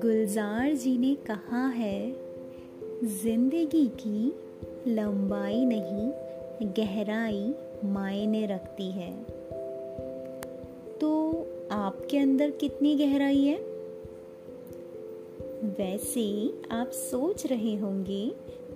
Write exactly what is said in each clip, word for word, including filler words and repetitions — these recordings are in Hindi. गुलजार जी ने कहा है, जिंदगी की लंबाई नहीं गहराई मायने रखती है। तो आपके अंदर कितनी गहराई है? वैसे आप सोच रहे होंगे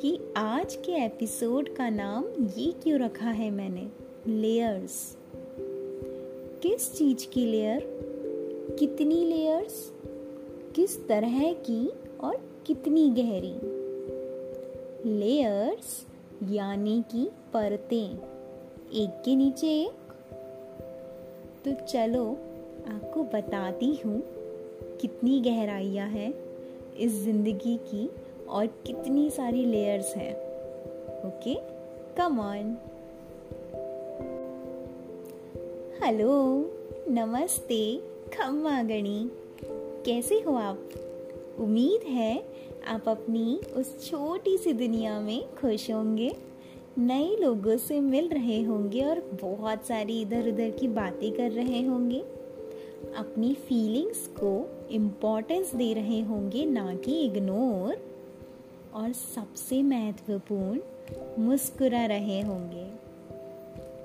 कि आज के एपिसोड का नाम ये क्यों रखा है मैंने, लेयर्स। किस चीज़ की लेयर, कितनी लेयर्स, किस तरह की और कितनी गहरी। लेयर्स यानी कि परतें, एक के नीचे एक। तो चलो आपको बताती हूँ कितनी गहराइयाँ हैं इस ज़िंदगी की और कितनी सारी लेयर्स हैं। Okay, come on. हेलो, नमस्ते, खम्मा गणी, कैसे हो आप? उम्मीद है आप अपनी उस छोटी सी दुनिया में खुश होंगे, नए लोगों से मिल रहे होंगे और बहुत सारी इधर उधर की बातें कर रहे होंगे। अपनी फीलिंग्स को इम्पोर्टेंस दे रहे होंगे, ना कि इग्नोर। और सबसे महत्वपूर्ण, मुस्कुरा रहे होंगे।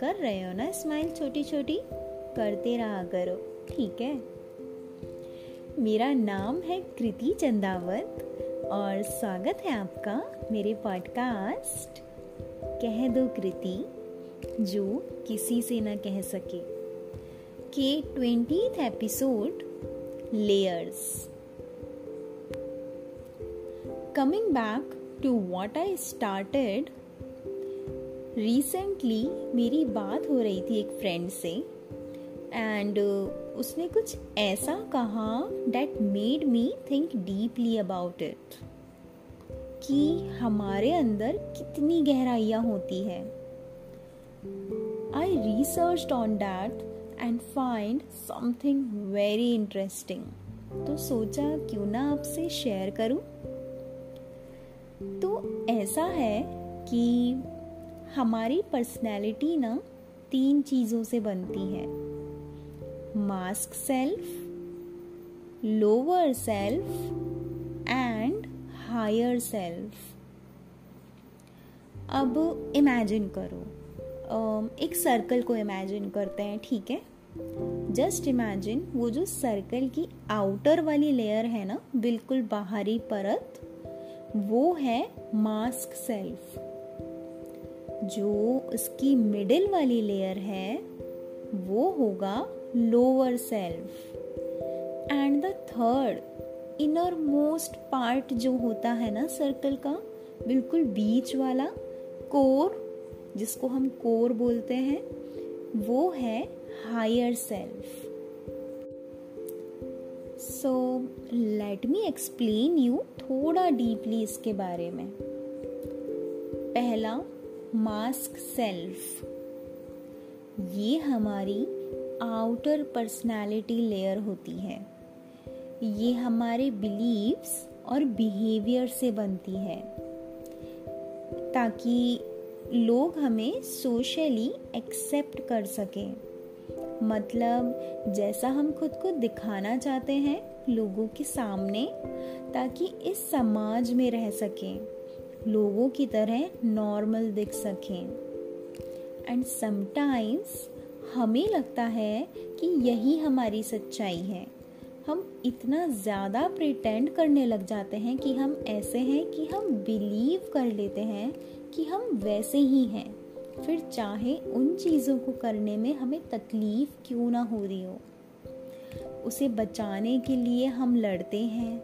कर रहे हो ना स्माइल, छोटी छोटी करते रहा करो, ठीक है। मेरा नाम है कृति चंदावत और स्वागत है आपका मेरे पॉडकास्ट कह दो कृति, जो किसी से ना कह सके, के twentieth episode, layers. Coming back to what I started, recently मेरी बात हो रही थी एक फ्रेंड से, एंड uh, उसने कुछ ऐसा कहा that made me think deeply about it, कि हमारे अंदर कितनी गहराइयाँ होती है। I research on that and find something very interesting, तो सोचा क्यों ना आपसे शेयर करूँ। तो ऐसा है कि हमारी पर्सनैलिटी ना तीन चीज़ों से बनती है, mask self, lower self and higher self. अब इमेजिन करो, एक सर्कल को इमेजिन करते हैं, ठीक है। जस्ट इमेजिन वो जो सर्कल की आउटर वाली लेयर है ना, बिल्कुल बाहरी परत, वो है मास्क सेल्फ। जो उसकी मिडिल वाली लेयर है वो होगा lower self, and the third inner most part जो होता है ना सर्कल का, बिल्कुल बीच वाला कोर, जिसको हम कोर बोलते हैं, वो है higher self. So let me explain you थोड़ा डीपली इसके बारे में। पहला, मास्क सेल्फ, ये हमारी आउटर पर्सनालिटी लेयर होती है। ये हमारे बिलीव्स और बिहेवियर से बनती है, ताकि लोग हमें सोशली एक्सेप्ट कर सकें। मतलब जैसा हम खुद को दिखाना चाहते हैं लोगों के सामने, ताकि इस समाज में रह सकें, लोगों की तरह नॉर्मल दिख सकें। एंड समटाइम्स हमें लगता है कि यही हमारी सच्चाई है। हम इतना ज़्यादा प्रिटेंड करने लग जाते हैं कि हम ऐसे हैं, कि हम बिलीव कर लेते हैं कि हम वैसे ही हैं, फिर चाहे उन चीज़ों को करने में हमें तकलीफ़ क्यों ना हो रही हो। उसे बचाने के लिए हम लड़ते हैं,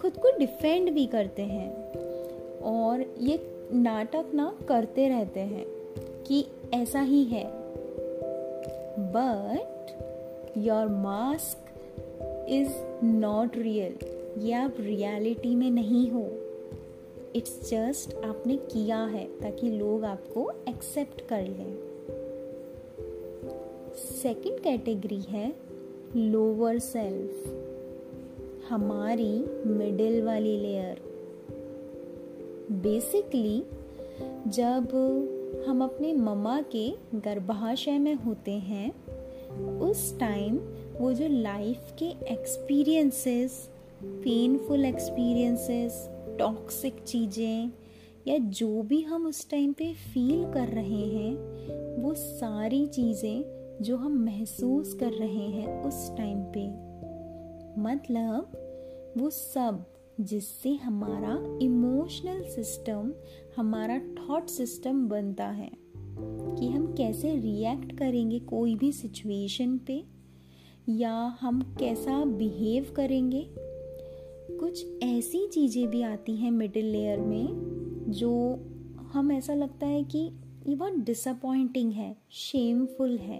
खुद को डिफेंड भी करते हैं, और ये नाटक ना करते रहते हैं कि ऐसा ही है। But your mask is not real, ये आप रियलिटी में नहीं हो, इट्स जस्ट आपने किया है ताकि लोग आपको एक्सेप्ट कर लें। सेकंड कैटेगरी है लोअर सेल्फ, हमारी मिडिल वाली लेयर। बेसिकली जब हम अपने ममा के गर्भाशय में होते हैं उस टाइम वो जो लाइफ के एक्सपीरियंसेस, पेनफुल एक्सपीरियंसेस, टॉक्सिक चीज़ें या जो भी हम उस टाइम पे फील कर रहे हैं, वो सारी चीज़ें जो हम महसूस कर रहे हैं उस टाइम पे, मतलब वो सब जिससे हमारा इमोशनल सिस्टम, हमारा थॉट सिस्टम बनता है कि हम कैसे रिएक्ट करेंगे कोई भी सिचुएशन पे, या हम कैसा बिहेव करेंगे। कुछ ऐसी चीज़ें भी आती हैं मिडिल लेयर में जो हम, ऐसा लगता है कि ये बहुत डिसअपॉइंटिंग है, शेमफुल है,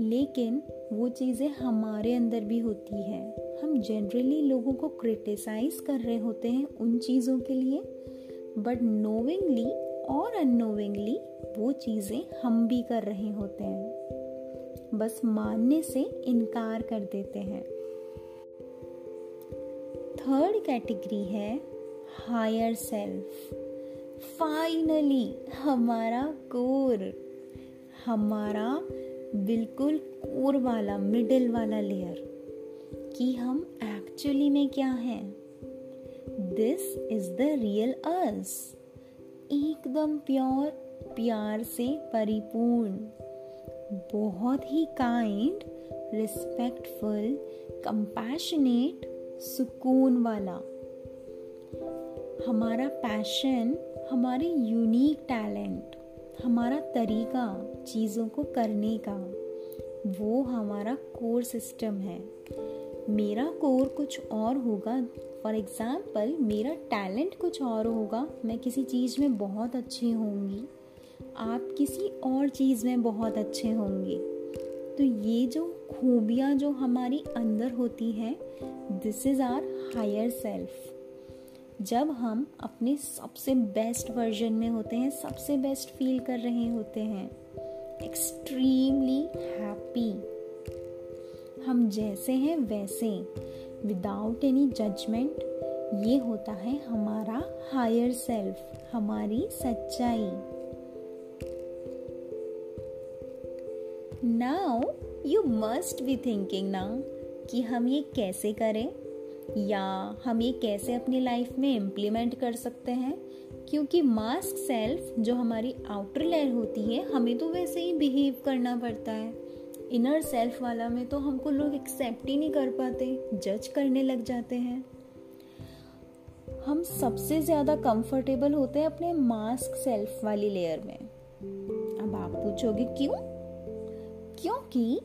लेकिन वो चीज़ें हमारे अंदर भी होती है। हम जनरली लोगों को क्रिटिसाइज कर रहे होते हैं उन चीज़ों के लिए, बट नोविंगली और अननोविंगली वो चीज़ें हम भी कर रहे होते हैं, बस मानने से इनकार कर देते हैं। थर्ड कैटेगरी है हायर सेल्फ। फाइनली हमारा कोर, हमारा बिल्कुल कोर वाला, मिडिल वाला लेयर, कि हम एक्चुअली में क्या हैं। This is the real us, एकदम प्योर, प्यार से परिपूर्ण, बहुत ही काइंड, रिस्पेक्टफुल, कंपैशनेट, सुकून वाला। हमारा पैशन, हमारे यूनिक टैलेंट, हमारा तरीका चीज़ों को करने का, वो हमारा कोर सिस्टम है। मेरा कोर कुछ और होगा, फॉर एग्जाम्पल मेरा टैलेंट कुछ और होगा, मैं किसी चीज़ में बहुत अच्छी होंगी, आप किसी और चीज़ में बहुत अच्छे होंगे। तो ये जो खूबियाँ जो हमारी अंदर होती हैं, this is our higher self. जब हम अपने सबसे बेस्ट वर्जन में होते हैं, सबसे बेस्ट फील कर रहे होते हैं, एक्सट्रीमली हैप्पी, हम जैसे हैं वैसे, विदाउट एनी जजमेंट, ये होता है हमारा हायर सेल्फ, हमारी सच्चाई। Now you must be thinking ना कि हम ये कैसे करें या हम ये कैसे अपनी लाइफ में इम्प्लीमेंट कर सकते हैं, क्योंकि मास्क सेल्फ जो हमारी आउटर लेयर होती है, हमें तो वैसे ही बिहेव करना पड़ता है। इनर सेल्फ वाला में तो हमको लोग एक्सेप्ट ही नहीं कर पाते, जज करने लग जाते हैं। हम सबसे ज़्यादा कंफर्टेबल होते हैं अपने मास्क सेल्फ वाली लेयर में। अब आप पूछोगे क्यों? क्योंकि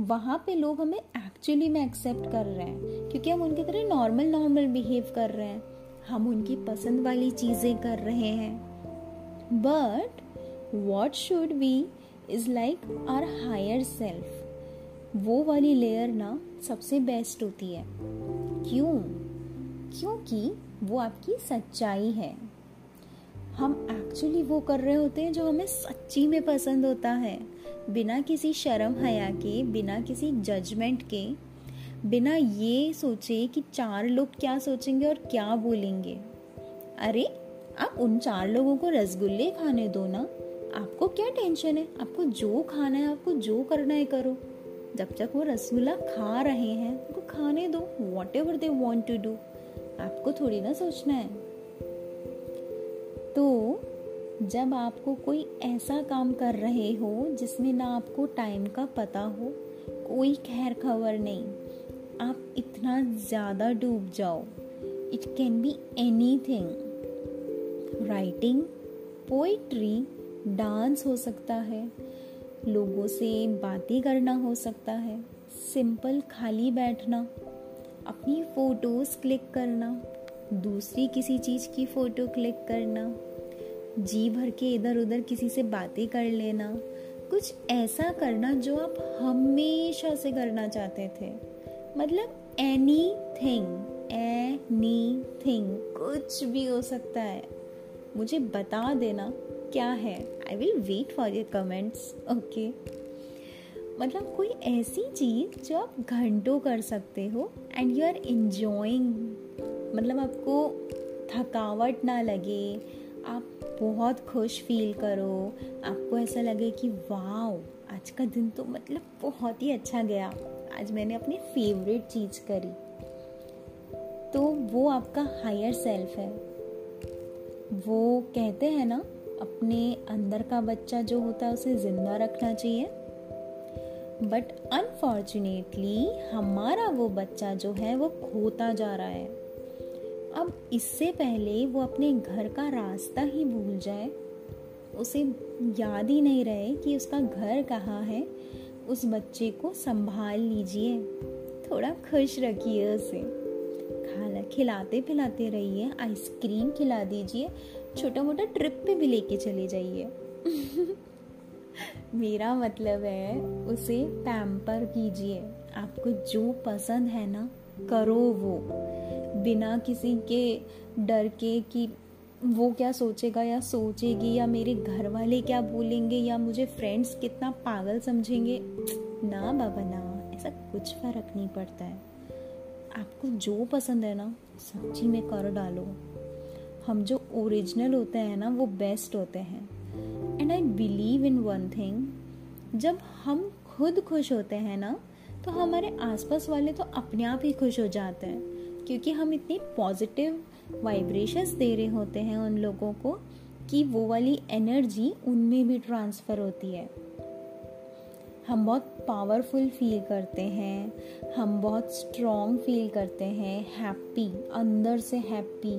वहाँ पे लोग हमें एक्चुअली में एक्सेप्ट कर रहे हैं, क्योंकि हम उनकी तरह नॉर्मल नॉर्मल बिहेव कर रहे हैं, हम उनकी पसंद वाली चीज़ें कर रहे हैं। But what should be is like our higher self, वो वाली लेयर ना सबसे बेस्ट होती है। क्यों? क्योंकि वो आपकी सच्चाई है, हम एक्चुअली वो कर रहे होते हैं जो हमें सच्ची में पसंद होता है, बिना किसी शर्म हया के, बिना किसी जजमेंट के, बिना ये सोचे कि चार लोग क्या सोचेंगे और क्या बोलेंगे। अरे आप उन चार लोगों को रसगुल्ले खाने दो ना, आपको क्या टेंशन है, आपको जो खाना है, आपको जो करना है करो। जब तक वो रसगुल्ला खा रहे हैं उनको खाने दो, whatever they want to do, आपको थोड़ी ना सोचना है। तो जब आपको कोई ऐसा काम कर रहे हो जिसमें ना आपको टाइम का पता हो, कोई खैर खबर नहीं, आप इतना ज़्यादा डूब जाओ। It can be anything, writing, poetry, dance हो सकता है, लोगों से बातें करना हो सकता है, सिंपल खाली बैठना, अपनी फ़ोटोज़ क्लिक करना, दूसरी किसी चीज़ की फ़ोटो क्लिक करना, जी भर के इधर उधर किसी से बातें कर लेना, कुछ ऐसा करना जो आप हमेशा से करना चाहते थे, मतलब एनीथिंग, एनीथिंग, कुछ भी हो सकता है। मुझे बता देना क्या है, I will wait for your comments, okay. मतलब कोई ऐसी चीज़ जो आप घंटों कर सकते हो एंड यू आर एंजॉइंग, मतलब आपको थकावट ना लगे, आप बहुत खुश फील करो, आपको ऐसा लगे कि वाओ, आज आज का दिन तो मतलब बहुत ही अच्छा गया। आज मैंने अपनी फेवरेट चीज़ करी, तो वो आपका हायर सेल्फ है। वो कहते हैं ना, अपने अंदर का बच्चा जो होता है उसे जिंदा रखना चाहिए। बट अनफॉर्चुनेटली हमारा वो बच्चा जो है वो खोता जा रहा है। अब इससे पहले वो अपने घर का रास्ता ही भूल जाए, उसे याद ही नहीं रहे कि उसका घर कहाँ है, उस बच्चे को संभाल लीजिए, थोड़ा खुश रखिए, उसे खाना खिलाते पिलाते रहिए, आइसक्रीम खिला दीजिए, छोटा मोटा ट्रिप पे भी लेके चले जाइए। मेरा मतलब है उसे पैम्पर कीजिए। आपको जो पसंद है ना करो, वो बिना किसी के डर के कि वो क्या सोचेगा या सोचेगी, या मेरे घर वाले क्या बोलेंगे, या मुझे फ्रेंड्स कितना पागल समझेंगे। ना बाबा ना, ऐसा कुछ फर्क नहीं पड़ता है। आपको जो पसंद है ना सच्ची में कर डालो। हम जो ओरिजिनल होते हैं ना वो बेस्ट होते हैं। And I believe in one thing, जब हम खुद खुश होते हैं ना तो हमारे आसपास वाले तो अपने आप ही खुश हो जाते हैं, क्योंकि हम इतनी पॉजिटिव वाइब्रेशंस दे रहे होते हैं उन लोगों को कि वो वाली एनर्जी उनमें भी ट्रांसफ़र होती है। हम बहुत पावरफुल फील करते हैं, हम बहुत स्ट्रॉन्ग फील करते हैं, हैप्पी, अंदर से हैप्पी।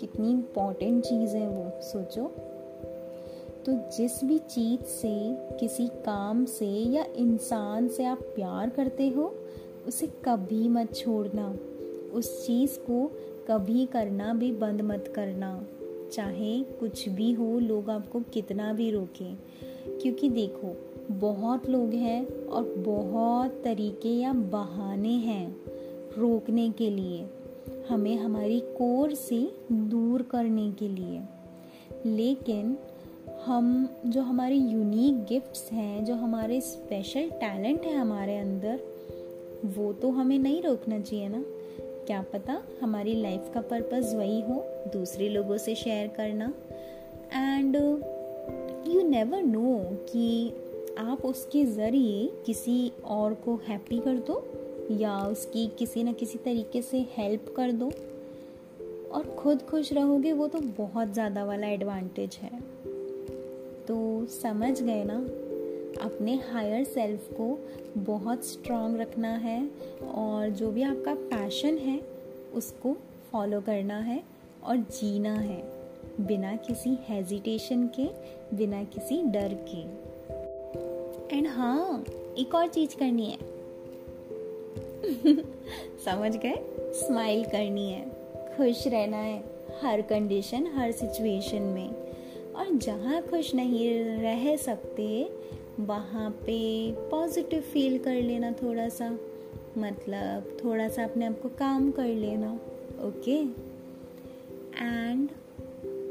कितनी इम्पॉर्टेंट चीज़ है वो, सोचो। तो जिस भी चीज़ से, किसी काम से या इंसान से आप प्यार करते हो उसे कभी मत छोड़ना। उस चीज़ को कभी करना भी बंद मत करना, चाहे कुछ भी हो, लोग आपको कितना भी रोकें। क्योंकि देखो, बहुत लोग हैं और बहुत तरीके या बहाने हैं रोकने के लिए, हमें हमारी कोर से दूर करने के लिए। लेकिन हम जो हमारे यूनिक गिफ्ट्स हैं, जो हमारे स्पेशल टैलेंट है हमारे अंदर, वो तो हमें नहीं रोकना चाहिए ना। क्या पता हमारी लाइफ का पर्पस वही हो, दूसरे लोगों से शेयर करना। एंड यू नेवर नो कि आप उसके ज़रिए किसी और को हैप्पी कर दो या उसकी किसी ना किसी तरीके से हेल्प कर दो और खुद खुश रहोगे, वो तो बहुत ज़्यादा वाला एडवांटेज है। तो समझ गए ना, अपने हायर सेल्फ को बहुत स्ट्रांग रखना है और जो भी आपका पैशन है उसको फॉलो करना है और जीना है बिना किसी हेजिटेशन के, बिना किसी डर के। एंड हाँ, एक और चीज़ करनी है। समझ गए, स्माइल करनी है, खुश रहना है हर कंडीशन, हर सिचुएशन में। और जहाँ खुश नहीं रह सकते वहाँ पे पॉजिटिव फील कर लेना, थोड़ा सा, मतलब थोड़ा सा अपने आप को काम कर लेना। ओके, एंड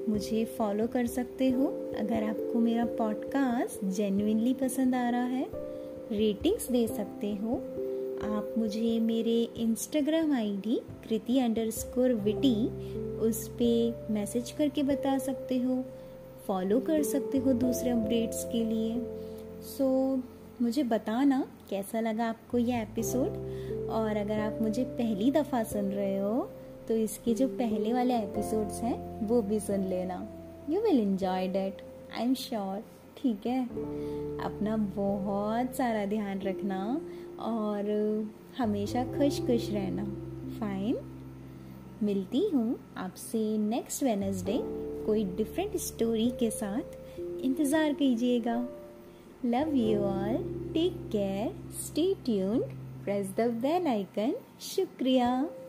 मुझे फॉलो कर सकते हो। अगर आपको मेरा पॉडकास्ट जेन्युइनली पसंद आ रहा है, रेटिंग्स दे सकते हो आप मुझे। मेरे Instagram ID Kriti underscore witty, उस पर मैसेज करके बता सकते हो, फॉलो कर सकते हो दूसरे अपडेट्स के लिए। सो so, मुझे बताना कैसा लगा आपको ये एपिसोड। और अगर आप मुझे पहली दफ़ा सुन रहे हो तो इसके जो पहले वाले एपिसोड्स हैं वो भी सुन लेना, you will enjoy that, I am sure. ठीक है, अपना बहुत सारा ध्यान रखना और हमेशा खुश खुश रहना। फाइन, मिलती हूँ आपसे नेक्स्ट वेडनेसडे कोई डिफरेंट स्टोरी के साथ। इंतज़ार कीजिएगा। Love you all. Take care. Stay tuned. Press the bell icon. Shukriya.